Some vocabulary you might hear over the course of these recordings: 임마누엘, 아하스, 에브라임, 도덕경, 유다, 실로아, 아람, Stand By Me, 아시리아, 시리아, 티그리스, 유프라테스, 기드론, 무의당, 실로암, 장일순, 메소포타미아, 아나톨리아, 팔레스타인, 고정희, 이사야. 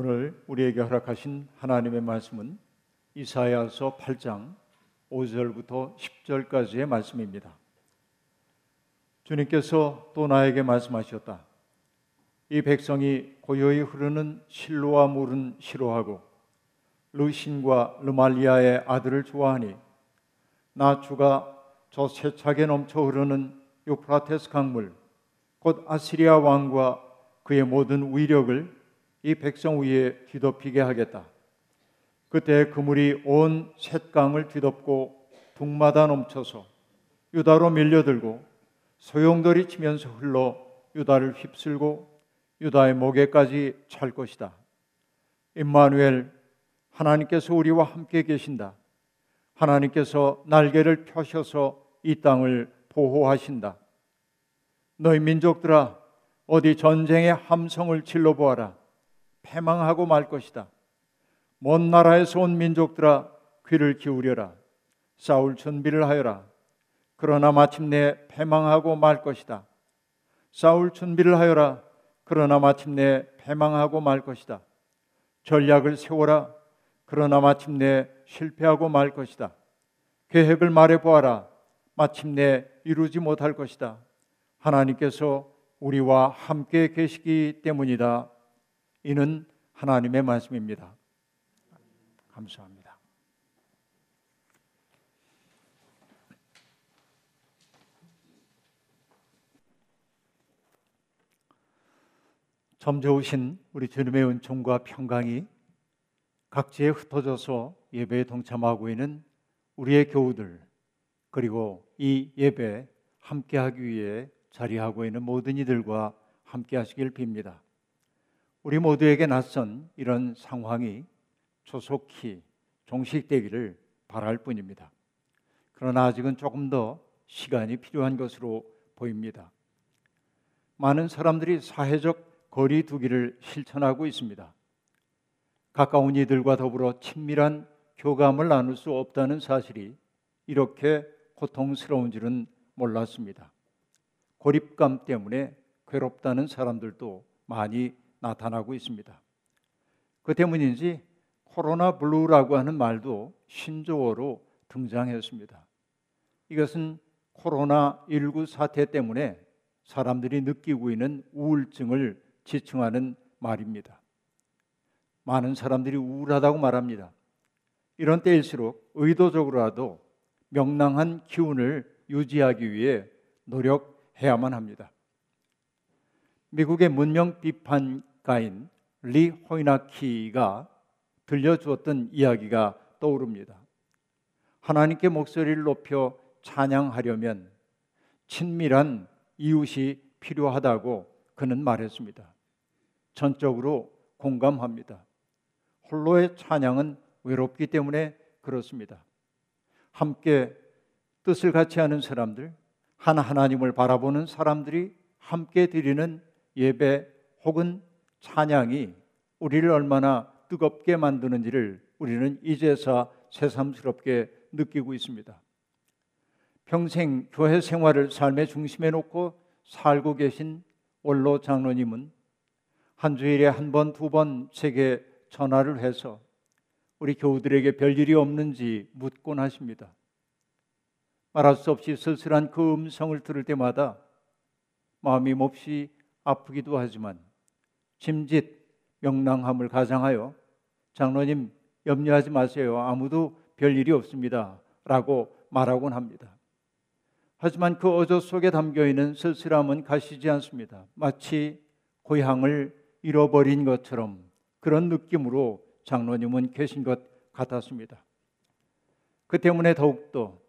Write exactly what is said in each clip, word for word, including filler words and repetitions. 오늘 우리에게 허락하신 하나님의 말씀은 이사야서 팔 장 오 절부터 십 절까지의 말씀입니다. 주님께서 또 나에게 말씀하셨다. 이 백성이 고요히 흐르는 실로암 물은 싫어하고 르신과 르말리아의 아들을 좋아하니 나 주가 저 세차게 넘쳐 흐르는 유프라테스 강물 곧 아시리아 왕과 그의 모든 위력을 이 백성 위에 뒤덮이게 하겠다. 그때 그 물이 온 셋강을 뒤덮고 북마다 넘쳐서 유다로 밀려들고 소용돌이 치면서 흘러 유다를 휩쓸고 유다의 목에까지 찰 것이다. 임마누엘, 하나님께서 우리와 함께 계신다. 하나님께서 날개를 펴셔서 이 땅을 보호하신다. 너희 민족들아, 어디 전쟁의 함성을 질러보아라. 패망하고 말 것이다. 먼 나라에서 온 민족들아, 귀를 기울여라. 싸울 준비를 하여라. 그러나 마침내 패망하고 말 것이다. 싸울 준비를 하여라. 그러나 마침내 패망하고 말 것이다. 전략을 세워라. 그러나 마침내 실패하고 말 것이다. 계획을 말해보아라. 마침내 이루지 못할 것이다. 하나님께서 우리와 함께 계시기 때문이다. 이는 하나님의 말씀입니다. 감사합니다. 점저우신 우리 주님의 은총과 평강이 각지에 흩어져서 예배에 동참하고 있는 우리의 교우들, 그리고 이 예배 함께하기 위해 자리하고 있는 모든 이들과 함께하시길 빕니다. 우리 모두에게 낯선 이런 상황이 조속히 종식되기를 바랄 뿐입니다. 그러나 아직은 조금 더 시간이 필요한 것으로 보입니다. 많은 사람들이 사회적 거리 두기를 실천하고 있습니다. 가까운 이들과 더불어 친밀한 교감을 나눌 수 없다는 사실이 이렇게 고통스러운 줄은 몰랐습니다. 고립감 때문에 괴롭다는 사람들도 많이 나타나고 있습니다. 그 때문인지 코로나 블루라고 하는 말도 신조어로 등장했습니다. 이것은 코로나 십구 사태 때문에 사람들이 느끼고 있는 우울증을 지칭하는 말입니다. 많은 사람들이 우울하다고 말합니다. 이런 때일수록 의도적으로라도 명랑한 기운을 유지하기 위해 노력해야만 합니다. 미국의 문명 비판가인 리 호이나키가 들려주었던 이야기가 떠오릅니다. 하나님께 목소리를 높여 찬양하려면 친밀한 이웃이 필요하다고 그는 말했습니다. 전적으로 공감합니다. 홀로의 찬양은 외롭기 때문에 그렇습니다. 함께 뜻을 같이 하는 사람들, 한 하나님을 바라보는 사람들이 함께 드리는 예배 혹은 찬양이 우리를 얼마나 뜨겁게 만드는지를 우리는 이제서 새삼스럽게 느끼고 있습니다. 평생 교회 생활을 삶의 중심에 놓고 살고 계신 원로 장로님은 한 주일에 한 번, 두 번 제게 전화를 해서 우리 교우들에게 별일이 없는지 묻곤 하십니다. 말할 수 없이 쓸쓸한 그 음성을 들을 때마다 마음이 몹시 아프기도 하지만 짐짓 명랑함을 가장하여 장로님 염려하지 마세요. 아무도 별일이 없습니다. 라고 말하곤 합니다. 하지만 그 어조 속에 담겨있는 쓸쓸함은 가시지 않습니다. 마치 고향을 잃어버린 것처럼 그런 느낌으로 장로님은 계신 것 같았습니다. 그 때문에 더욱더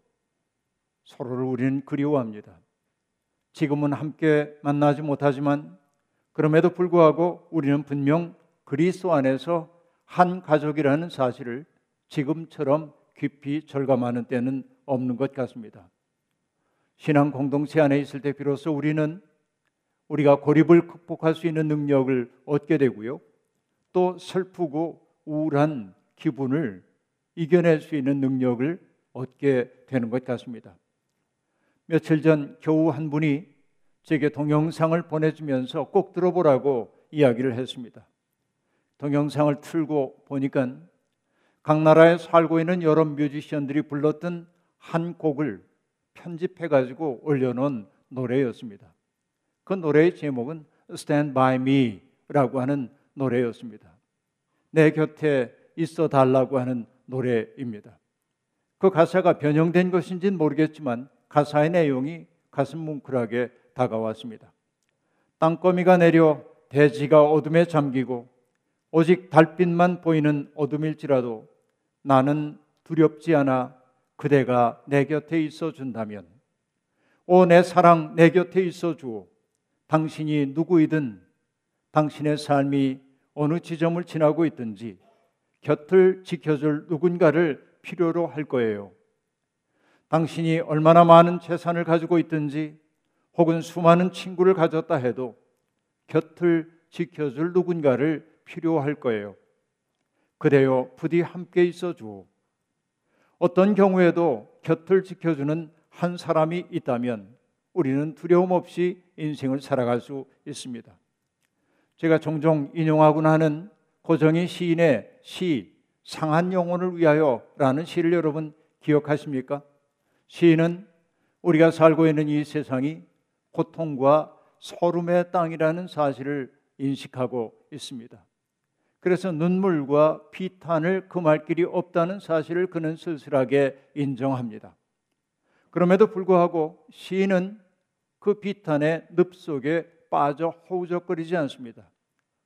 서로를 우리는 그리워합니다. 지금은 함께 만나지 못하지만 그럼에도 불구하고 우리는 분명 그리스도 안에서 한 가족이라는 사실을 지금처럼 깊이 절감하는 때는 없는 것 같습니다. 신앙 공동체 안에 있을 때 비로소 우리는 우리가 고립을 극복할 수 있는 능력을 얻게 되고요. 또 슬프고 우울한 기분을 이겨낼 수 있는 능력을 얻게 되는 것 같습니다. 며칠 전 교우 한 분이 제게 동영상을 보내주면서 꼭 들어보라고 이야기를 했습니다. 동영상을 틀고 보니까 각 나라에 살고 있는 여러 뮤지션들이 불렀던 한 곡을 편집해가지고 올려놓은 노래였습니다. 그 노래의 제목은 Stand By Me 라고 하는 노래였습니다. 내 곁에 있어 달라고 하는 노래입니다. 그 가사가 변형된 것인지는 모르겠지만 가사의 내용이 가슴 뭉클하게 다가왔습니다. 땅거미가 내려 대지가 어둠에 잠기고 오직 달빛만 보이는 어둠일지라도 나는 두렵지 않아 그대가 내 곁에 있어 준다면, 오 내 사랑 내 곁에 있어 주오. 당신이 누구이든 당신의 삶이 어느 지점을 지나고 있든지 곁을 지켜줄 누군가를 필요로 할 거예요. 당신이 얼마나 많은 재산을 가지고 있든지 혹은 수많은 친구를 가졌다 해도 곁을 지켜줄 누군가를 필요할 거예요. 그대여 부디 함께 있어주오. 어떤 경우에도 곁을 지켜주는 한 사람이 있다면 우리는 두려움 없이 인생을 살아갈 수 있습니다. 제가 종종 인용하곤 하는 고정희 시인의 시 상한 영혼을 위하여 라는 시를 여러분 기억하십니까? 시인은 우리가 살고 있는 이 세상이 고통과 서름의 땅이라는 사실을 인식하고 있습니다. 그래서 눈물과 비탄을 금할 길이 없다는 사실을 그는 쓸쓸하게 인정합니다. 그럼에도 불구하고 시인은 그 비탄의 늪 속에 빠져 허우적거리지 않습니다.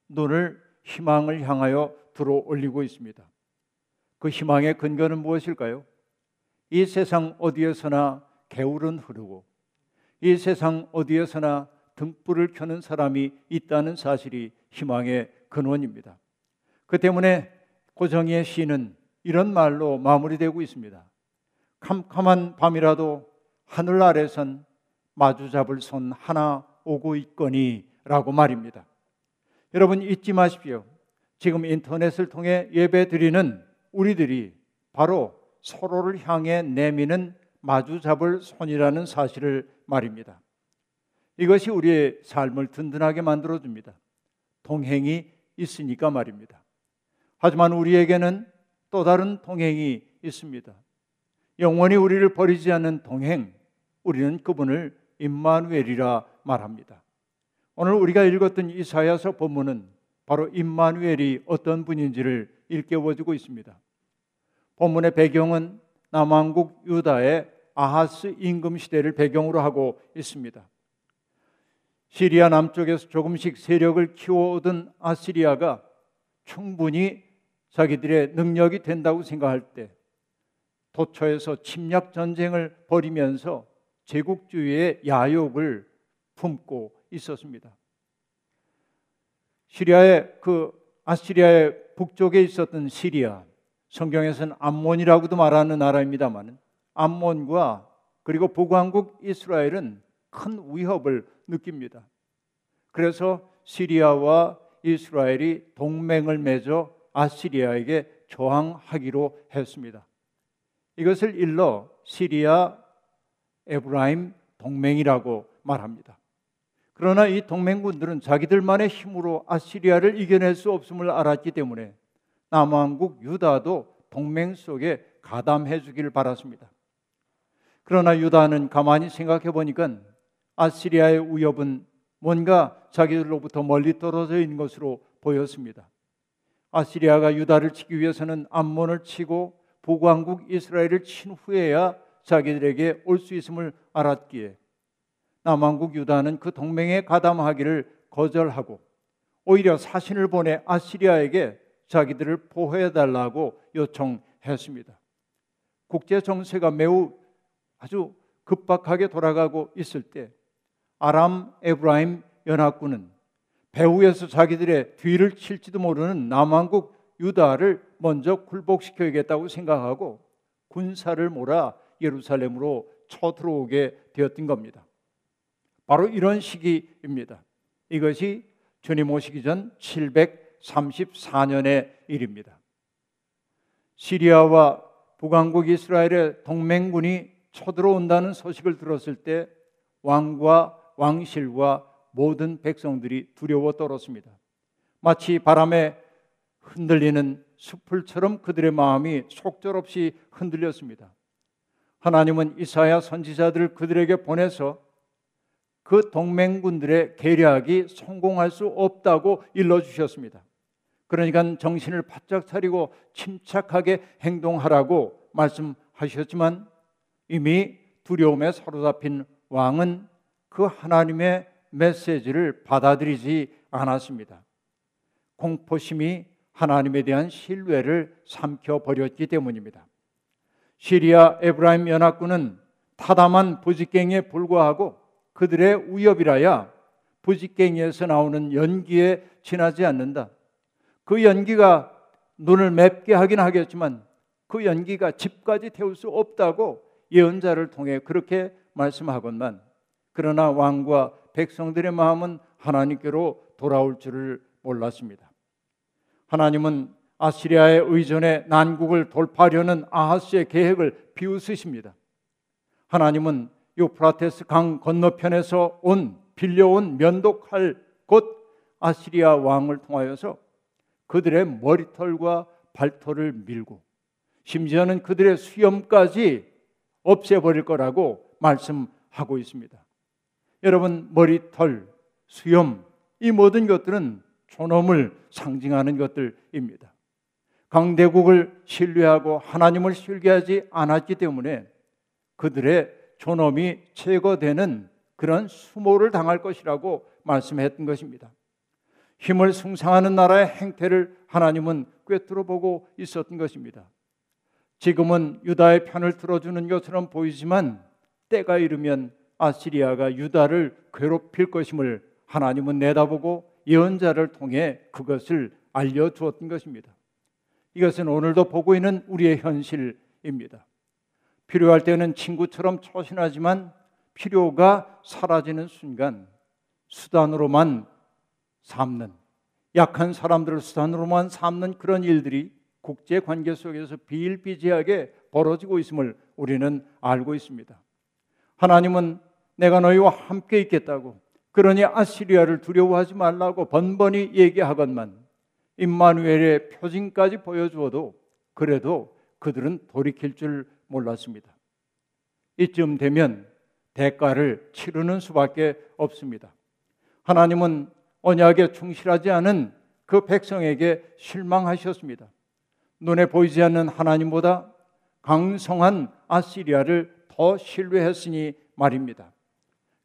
눈을 희망을 향하여 들어올리고 있습니다. 그 희망의 근거는 무엇일까요? 이 세상 어디에서나 개울은 흐르고 이 세상 어디에서나 등불을 켜는 사람이 있다는 사실이 희망의 근원입니다. 그 때문에 고정희의 시는 이런 말로 마무리되고 있습니다. 캄캄한 밤이라도 하늘 아래선 마주 잡을 손 하나 오고 있거니 라고 말입니다. 여러분 잊지 마십시오. 지금 인터넷을 통해 예배드리는 우리들이 바로 서로를 향해 내미는 마주 잡을 손이라는 사실을 말입니다. 이것이 우리의 삶을 든든하게 만들어줍니다. 동행이 있으니까 말입니다. 하지만 우리에게는 또 다른 동행이 있습니다. 영원히 우리를 버리지 않는 동행, 우리는 그분을 임마누엘이라 말합니다. 오늘 우리가 읽었던 이사야서 본문은 바로 임마누엘이 어떤 분인지를 일깨워주고 있습니다. 본문의 배경은 남왕국 유다의 아하스 임금 시대를 배경으로 하고 있습니다. 시리아 남쪽에서 조금씩 세력을 키워오던 아시리아가 충분히 자기들의 능력이 된다고 생각할 때 도처에서 침략 전쟁을 벌이면서 제국주의의 야욕을 품고 있었습니다. 시리아의 그 아시리아의 북쪽에 있었던 시리아, 성경에서는 암몬이라고도 말하는 나라입니다만 암몬과 그리고 북왕국 이스라엘은 큰 위협을 느낍니다. 그래서 시리아와 이스라엘이 동맹을 맺어 아시리아에게 저항하기로 했습니다. 이것을 일러 시리아 에브라임 동맹이라고 말합니다. 그러나 이 동맹군들은 자기들만의 힘으로 아시리아를 이겨낼 수 없음을 알았기 때문에 남왕국 유다도 동맹 속에 가담해 주기를 바랐습니다. 그러나 유다는 가만히 생각해 보니까 아시리아의 위협은 뭔가 자기들로부터 멀리 떨어져 있는 것으로 보였습니다. 아시리아가 유다를 치기 위해서는 암몬을 치고 북왕국 이스라엘을 친 후에야 자기들에게 올 수 있음을 알았기에 남왕국 유다는 그 동맹에 가담하기를 거절하고 오히려 사신을 보내 아시리아에게 자기들을 보호해달라고 요청했습니다. 국제 정세가 매우 아주 급박하게 돌아가고 있을 때 아람 에브라임 연합군은 배후에서 자기들의 뒤를 칠지도 모르는 남왕국 유다를 먼저 굴복시켜야겠다고 생각하고 군사를 몰아 예루살렘으로 쳐들어오게 되었던 겁니다. 바로 이런 시기입니다. 이것이 주님 오시기 전 칠백삼십사 년의 일입니다. 시리아와 북왕국 이스라엘의 동맹군이 쳐들어온다는 소식을 들었을 때 왕과 왕실과 모든 백성들이 두려워 떨었습니다. 마치 바람에 흔들리는 수풀처럼 그들의 마음이 속절없이 흔들렸습니다. 하나님은 이사야 선지자들을 그들에게 보내서 그 동맹군들의 계략이 성공할 수 없다고 일러주셨습니다. 그러니까 정신을 바짝 차리고 침착하게 행동하라고 말씀하셨지만 이미 두려움에 사로잡힌 왕은 그 하나님의 메시지를 받아들이지 않았습니다. 공포심이 하나님에 대한 신뢰를 삼켜버렸기 때문입니다. 시리아 에브라임 연합군은 타담한 부지깽이에 불과하고 그들의 위협이라야 부지깽이에서 나오는 연기에 지나지 않는다. 그 연기가 눈을 맵게 하긴 하겠지만 그 연기가 집까지 태울 수 없다고 예언자를 통해 그렇게 말씀하건만 그러나 왕과 백성들의 마음은 하나님께로 돌아올 줄을 몰랐습니다. 하나님은 아시리아의 의존의 난국을 돌파하려는 아하스의 계획을 비웃으십니다. 하나님은 유프라테스 강 건너편에서 온 빌려온 면독할 곧 아시리아 왕을 통하여서 그들의 머리털과 발털을 밀고 심지어는 그들의 수염까지 없애버릴 거라고 말씀하고 있습니다. 여러분, 머리털, 수염, 이 모든 것들은 존엄을 상징하는 것들입니다. 강대국을 신뢰하고 하나님을 신뢰하지 않았기 때문에 그들의 존엄이 제거되는 그런 수모를 당할 것이라고 말씀했던 것입니다. 힘을 숭상하는 나라의 행태를 하나님은 꿰뚫어보고 있었던 것입니다. 지금은 유다의 편을 들어주는 것처럼 보이지만 때가 이르면 아시리아가 유다를 괴롭힐 것임을 하나님은 내다보고 예언자를 통해 그것을 알려주었던 것입니다. 이것은 오늘도 보고 있는 우리의 현실입니다. 필요할 때는 친구처럼 처신하지만 필요가 사라지는 순간 수단으로만 삼는, 약한 사람들을 수단으로만 삼는 그런 일들이 국제관계 속에서 비일비재하게 벌어지고 있음을 우리는 알고 있습니다. 하나님은 내가 너희와 함께 있겠다고 그러니 아시리아를 두려워하지 말라고 번번이 얘기하건만 임마누엘의 표징까지 보여주어도 그래도 그들은 돌이킬 줄 몰랐습니다. 이쯤 되면 대가를 치르는 수밖에 없습니다. 하나님은 언약에 충실하지 않은 그 백성에게 실망하셨습니다. 눈에 보이지 않는 하나님보다 강성한 아시리아를 더 신뢰했으니 말입니다.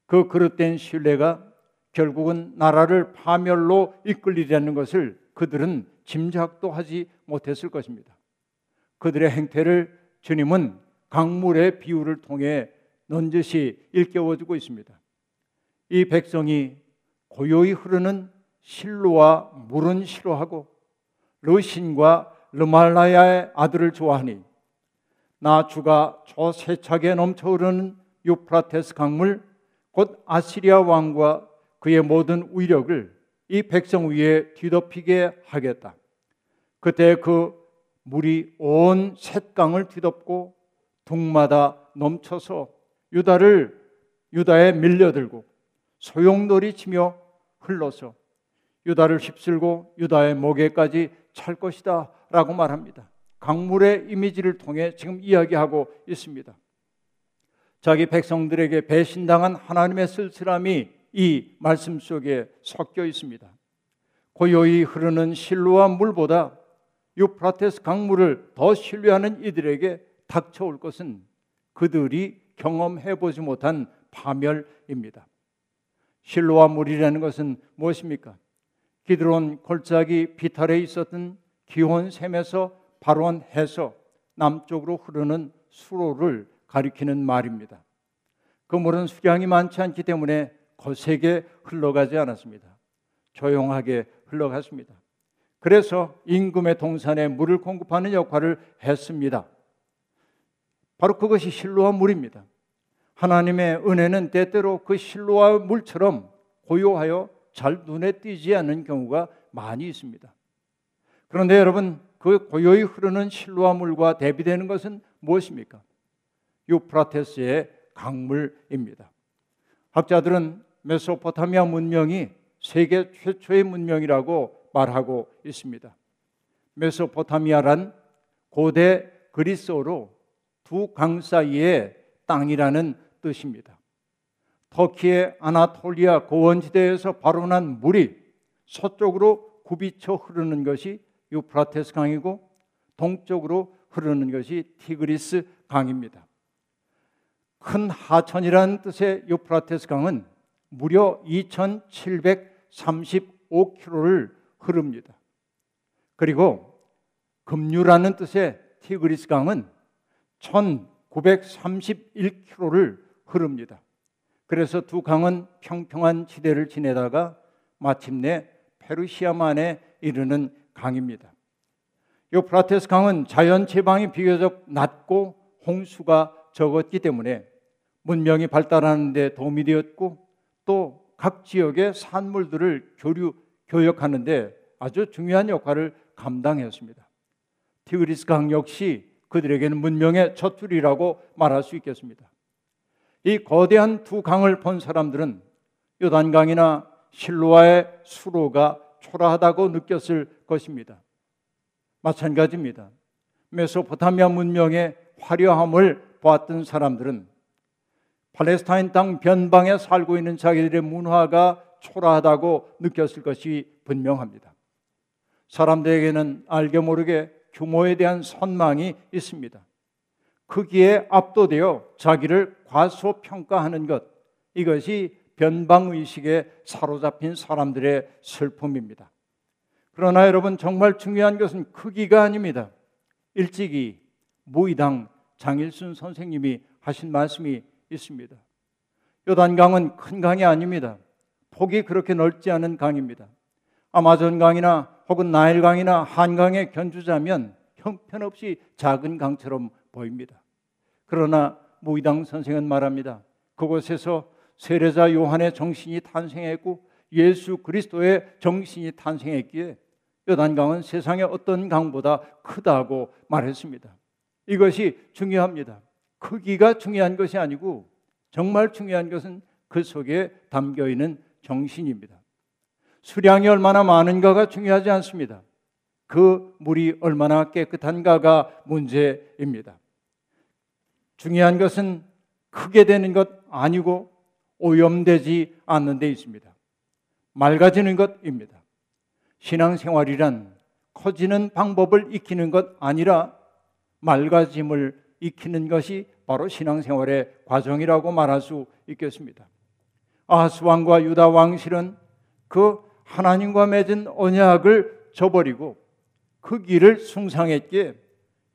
그 그릇된 신뢰가 결국은 나라를 파멸로 이끌리려는 것을 그들은 짐작도 하지 못했을 것입니다. 그들의 행태를 주님은 강물의 비유를 통해 넌지시 일깨워주고 있습니다. 이 백성이 고요히 흐르는 실로와 물은 싫어하고 르신과 르말라야의 아들을 좋아하니 나 주가 저 세차게 넘쳐 흐르는 유프라테스 강물 곧 아시리아 왕과 그의 모든 위력을 이 백성 위에 뒤덮이게 하겠다. 그때 그 물이 온 셋강을 뒤덮고 둥마다 넘쳐서 유다를 유다에 밀려들고 소용돌이 치며 흘러서 유다를 휩쓸고 유다의 목에까지 찰 것이다 라고 말합니다. 강물의 이미지를 통해 지금 이야기하고 있습니다. 자기 백성들에게 배신당한 하나님의 쓸쓸함이 이 말씀 속에 섞여 있습니다. 고요히 흐르는 실로와 물보다 유프라테스 강물을 더 신뢰하는 이들에게 닥쳐올 것은 그들이 경험해보지 못한 파멸입니다. 실로와 물이라는 것은 무엇입니까? 기드론 골짜기 비탈에 있었던 기혼샘에서 발원해서 남쪽으로 흐르는 수로를 가리키는 말입니다. 그 물은 수량이 많지 않기 때문에 거세게 흘러가지 않았습니다. 조용하게 흘러갔습니다. 그래서 임금의 동산에 물을 공급하는 역할을 했습니다. 바로 그것이 실로암 물입니다. 하나님의 은혜는 때때로 그 실로암 물처럼 고요하여 잘 눈에 띄지 않는 경우가 많이 있습니다. 그런데 여러분, 그 고요히 흐르는 실로암 물과 대비되는 것은 무엇입니까? 유프라테스의 강물입니다. 학자들은 메소포타미아 문명이 세계 최초의 문명이라고 말하고 있습니다. 메소포타미아란 고대 그리스어로 두 강 사이의 땅이라는 뜻입니다. 터키의 아나톨리아 고원지대에서 발원한 물이 서쪽으로 굽이쳐 흐르는 것이 유프라테스 강이고 동쪽으로 흐르는 것이 티그리스 강입니다. 큰 하천이라는 뜻의 유프라테스 강은 무려 이천칠백삼십오 킬로미터를 흐릅니다. 그리고 급류라는 뜻의 티그리스 강은 천구백삼십일 킬로미터를 흐릅니다. 그래서 두 강은 평평한 지대를 지내다가 마침내 페르시아만에 이르는 강입니다. 유프라테스 강은 자연 지방이 비교적 낮고 홍수가 적었기 때문에 문명이 발달하는 데 도움이 되었고 또 각 지역의 산물들을 교류, 교역하는 데 아주 중요한 역할을 감당했습니다. 티그리스 강 역시 그들에게는 문명의 첫 줄이라고 말할 수 있겠습니다. 이 거대한 두 강을 본 사람들은 요단강이나 실로아의 수로가 초라하다고 느꼈을 것입니다. 마찬가지입니다. 메소포타미아 문명의 화려함을 보았던 사람들은 팔레스타인 땅 변방에 살고 있는 자기들의 문화가 초라하다고 느꼈을 것이 분명합니다. 사람들에게는 알게 모르게 규모에 대한 선망이 있습니다. 크기에 압도되어 자기를 과소평가하는 것, 이것이 변방의식에 사로잡힌 사람들의 슬픔입니다. 그러나 여러분, 정말 중요한 것은 크기가 아닙니다. 일찍이 무의당 장일순 선생님이 하신 말씀이 있습니다. 요단강은 큰 강이 아닙니다. 폭이 그렇게 넓지 않은 강입니다. 아마존강이나 혹은 나일강이나 한강에 견주자면 형편없이 작은 강처럼 보입니다. 그러나 무의당 선생은 말합니다. 그곳에서 세례자 요한의 정신이 탄생했고 예수 그리스도의 정신이 탄생했기에 요단강은 세상의 어떤 강보다 크다고 말했습니다. 이것이 중요합니다. 크기가 중요한 것이 아니고 정말 중요한 것은 그 속에 담겨있는 정신입니다. 수량이 얼마나 많은가가 중요하지 않습니다. 그 물이 얼마나 깨끗한가가 문제입니다. 중요한 것은 크게 되는 것 아니고 오염되지 않는 데 있습니다. 맑아지는 것입니다. 신앙생활이란 커지는 방법을 익히는 것 아니라 맑아짐을 익히는 것이 바로 신앙생활의 과정이라고 말할 수 있겠습니다. 아하스 왕과 유다 왕실은 그 하나님과 맺은 언약을 저버리고 그 길을 숭상했기에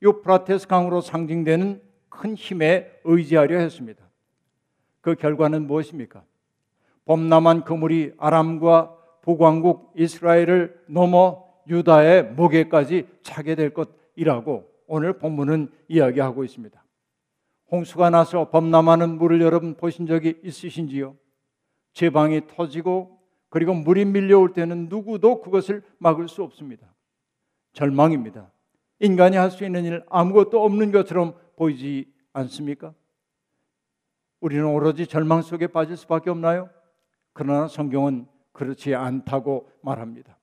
유프라테스 강으로 상징되는 큰 힘에 의지하려 했습니다. 그 결과는 무엇입니까? 범람한 그물이 아람과 북왕국 이스라엘을 넘어 유다의 목에까지 차게 될 것이라고 오늘 본문은 이야기하고 있습니다. 홍수가 나서 범람하는 물을 여러분 보신 적이 있으신지요? 제방이 터지고 그리고 물이 밀려올 때는 누구도 그것을 막을 수 없습니다. 절망입니다. 인간이 할 수 있는 일 아무것도 없는 것처럼 보이지 않습니까? 우리는 오로지 절망 속에 빠질 수밖에 없나요? 그러나 성경은 그렇지 않다고 말합니다.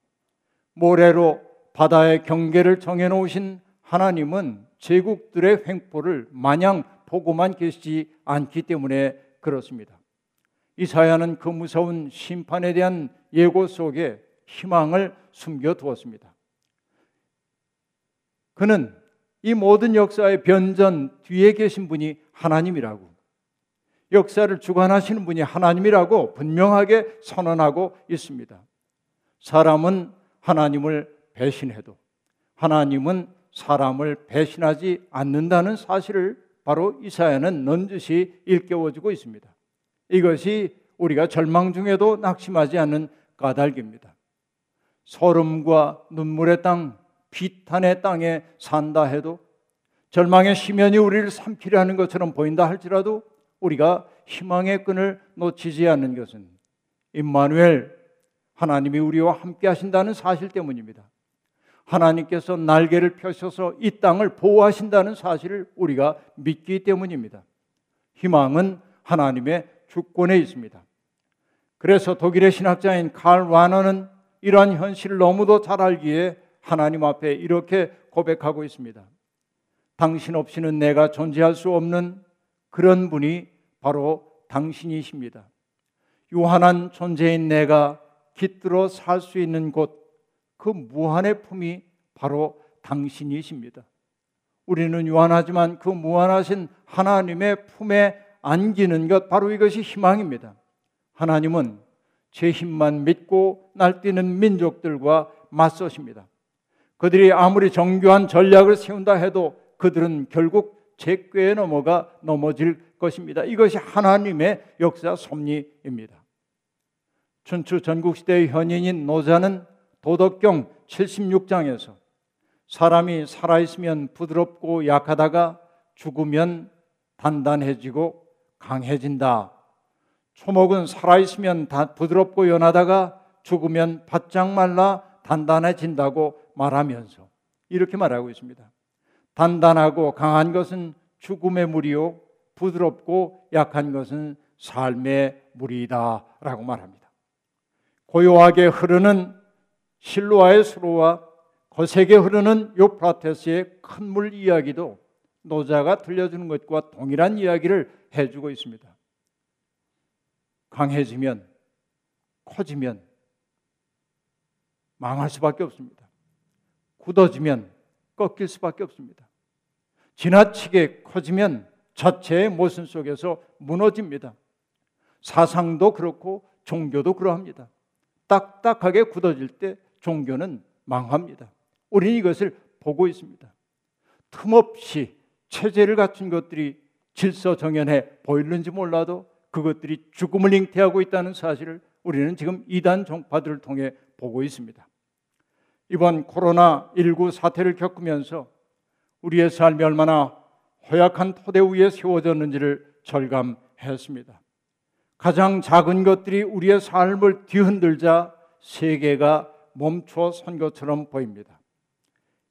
모래로 바다의 경계를 정해놓으신 하나님은 제국들의 횡포를 마냥 보고만 계시지 않기 때문에 그렇습니다. 이사야는 그 무서운 심판에 대한 예고 속에 희망을 숨겨두었습니다. 그는 이 모든 역사의 변전 뒤에 계신 분이 하나님이라고, 역사를 주관하시는 분이 하나님이라고 분명하게 선언하고 있습니다. 사람은 하나님을 배신해도 하나님은 사람을 배신하지 않는다는 사실을 바로 이사야는 넌지시 일깨워주고 있습니다. 이것이 우리가 절망 중에도 낙심하지 않는 까닭입니다. 소름과 눈물의 땅, 비탄의 땅에 산다 해도, 절망의 심연이 우리를 삼키려 하는 것처럼 보인다 할지라도 우리가 희망의 끈을 놓치지 않는 것은 임마누엘, 하나님이 우리와 함께 하신다는 사실 때문입니다. 하나님께서 날개를 펴셔서 이 땅을 보호하신다는 사실을 우리가 믿기 때문입니다. 희망은 하나님의 주권에 있습니다. 그래서 독일의 신학자인 칼 와너는 이러한 현실을 너무도 잘 알기에 하나님 앞에 이렇게 고백하고 있습니다. 당신 없이는 내가 존재할 수 없는 그런 분이 바로 당신이십니다. 유한한 존재인 내가 깃들어 살 수 있는 곳, 그 무한의 품이 바로 당신이십니다. 우리는 유한하지만 그 무한하신 하나님의 품에 안기는 것, 바로 이것이 희망입니다. 하나님은 제 힘만 믿고 날뛰는 민족들과 맞서십니다. 그들이 아무리 정교한 전략을 세운다 해도 그들은 결국 제 꾀에 넘어가 넘어질 것입니다. 이것이 하나님의 역사 섭리입니다. 춘추 전국시대의 현인인 노자는 도덕경 칠십육 장에서 사람이 살아있으면 부드럽고 약하다가 죽으면 단단해지고 강해진다. 초목은 살아있으면 다 부드럽고 연하다가 죽으면 바짝 말라 단단해진다고 말하면서 이렇게 말하고 있습니다. 단단하고 강한 것은 죽음의 물이요, 부드럽고 약한 것은 삶의 물이다 라고 말합니다. 고요하게 흐르는 실로아의 수로와 거세게 흐르는 유프라테스의 큰 물 이야기도 노자가 들려주는 것과 동일한 이야기를 해주고 있습니다. 강해지면, 커지면 망할 수밖에 없습니다. 굳어지면 꺾일 수밖에 없습니다. 지나치게 커지면 자체의 모순 속에서 무너집니다. 사상도 그렇고 종교도 그러합니다. 딱딱하게 굳어질 때 종교는 망합니다. 우리는 이것을 보고 있습니다. 틈없이 체제를 갖춘 것들이 질서정연해 보이는지 몰라도 그것들이 죽음을 잉태하고 있다는 사실을 우리는 지금 이단 종파들을 통해 보고 있습니다. 이번 코로나 십구 사태를 겪으면서 우리의 삶이 얼마나 허약한 토대 위에 세워졌는지를 절감했습니다. 가장 작은 것들이 우리의 삶을 뒤흔들자 세계가 멈춰 선 것처럼 보입니다.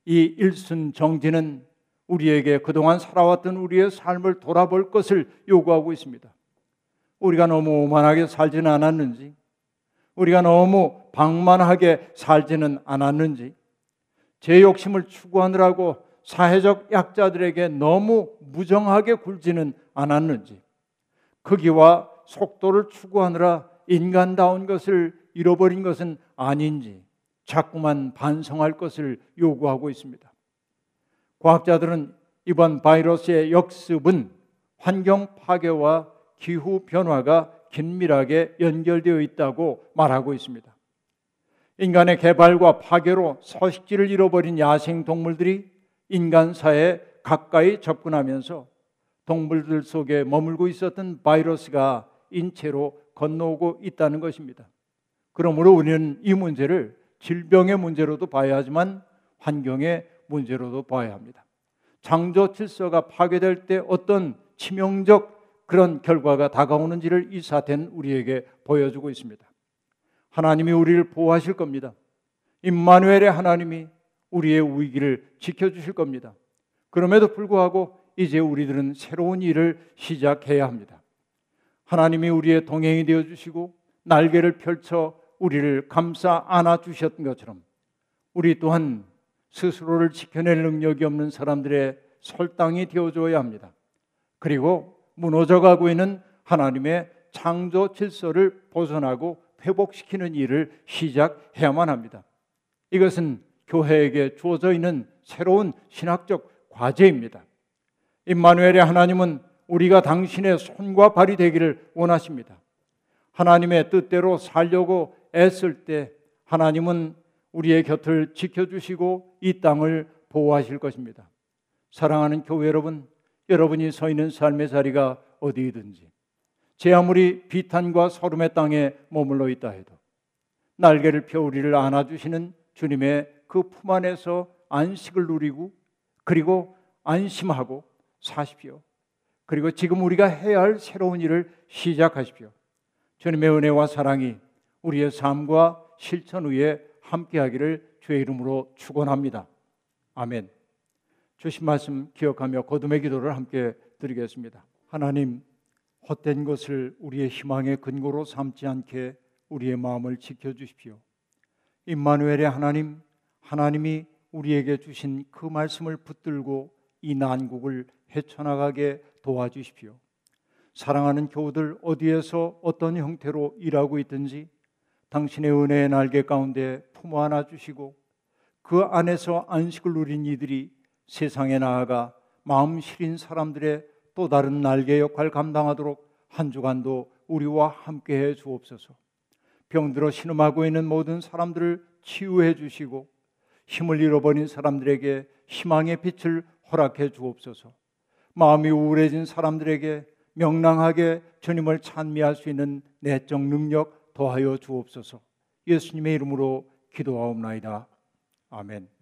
이 일순 정지는 우리에게 그동안 살아왔던 우리의 삶을 돌아볼 것을 요구하고 있습니다. 우리가 너무 오만하게 살지는 않았는지, 우리가 너무 방만하게 살지는 않았는지, 제 욕심을 추구하느라고 사회적 약자들에게 너무 무정하게 굴지는 않았는지, 크기와 속도를 추구하느라 인간다운 것을 잃어버린 것은 아닌지 자꾸만 반성할 것을 요구하고 있습니다. 과학자들은 이번 바이러스의 역습은 환경 파괴와 기후 변화가 긴밀하게 연결되어 있다고 말하고 있습니다. 인간의 개발과 파괴로 서식지를 잃어버린 야생동물들이 인간 사회에 가까이 접근하면서 동물들 속에 머물고 있었던 바이러스가 인체로 건너오고 있다는 것입니다. 그러므로 우리는 이 문제를 질병의 문제로도 봐야 하지만 환경의 문제로도 봐야 합니다. 창조 질서가 파괴될 때 어떤 치명적 그런 결과가 다가오는지를 이 사태는 우리에게 보여주고 있습니다. 하나님이 우리를 보호하실 겁니다. 임마누엘의 하나님이 우리의 위기를 지켜주실 겁니다. 그럼에도 불구하고 이제 우리들은 새로운 일을 시작해야 합니다. 하나님이 우리의 동행이 되어주시고 날개를 펼쳐 우리를 감싸 안아주셨던 것처럼 우리 또한 스스로를 지켜낼 능력이 없는 사람들의 설당이 되어줘야 합니다. 그리고 무너져가고 있는 하나님의 창조 질서를 보존하고 회복시키는 일을 시작해야만 합니다. 이것은 교회에게 주어져 있는 새로운 신학적 과제입니다. 임마누엘의 하나님은 우리가 당신의 손과 발이 되기를 원하십니다. 하나님의 뜻대로 살려고 애쓸 때 하나님은 우리의 곁을 지켜주시고 이 땅을 보호하실 것입니다. 사랑하는 교회 여러분, 여러분이 서 있는 삶의 자리가 어디든지 제 아무리 비탄과 서름의 땅에 머물러 있다 해도 날개를 펴 우리를 안아주시는 주님의 그 품 안에서 안식을 누리고 그리고 안심하고 사십시오. 그리고 지금 우리가 해야 할 새로운 일을 시작하십시오. 주님의 은혜와 사랑이 우리의 삶과 실천 위에 함께하기를 주의 이름으로 축원합니다. 아멘. 주신 말씀 기억하며 거듭의 기도를 함께 드리겠습니다. 하나님, 헛된 것을 우리의 희망의 근거로 삼지 않게 우리의 마음을 지켜주십시오. 임마누엘의 하나님, 하나님이 우리에게 주신 그 말씀을 붙들고 이 난국을 헤쳐나가게 도와주십시오. 사랑하는 교우들 어디에서 어떤 형태로 일하고 있든지 당신의 은혜의 날개 가운데 품어 안아주시고 그 안에서 안식을 누린 이들이 세상에 나아가 마음 시린 사람들의 또 다른 날개 역할 감당하도록 한 주간도 우리와 함께해 주옵소서. 병들어 신음하고 있는 모든 사람들을 치유해 주시고 힘을 잃어버린 사람들에게 희망의 빛을 허락해 주옵소서. 마음이 우울해진 사람들에게 명랑하게 주님을 찬미할 수 있는 내적 능력 더하여 주옵소서. 예수님의 이름으로 기도하옵나이다. 아멘.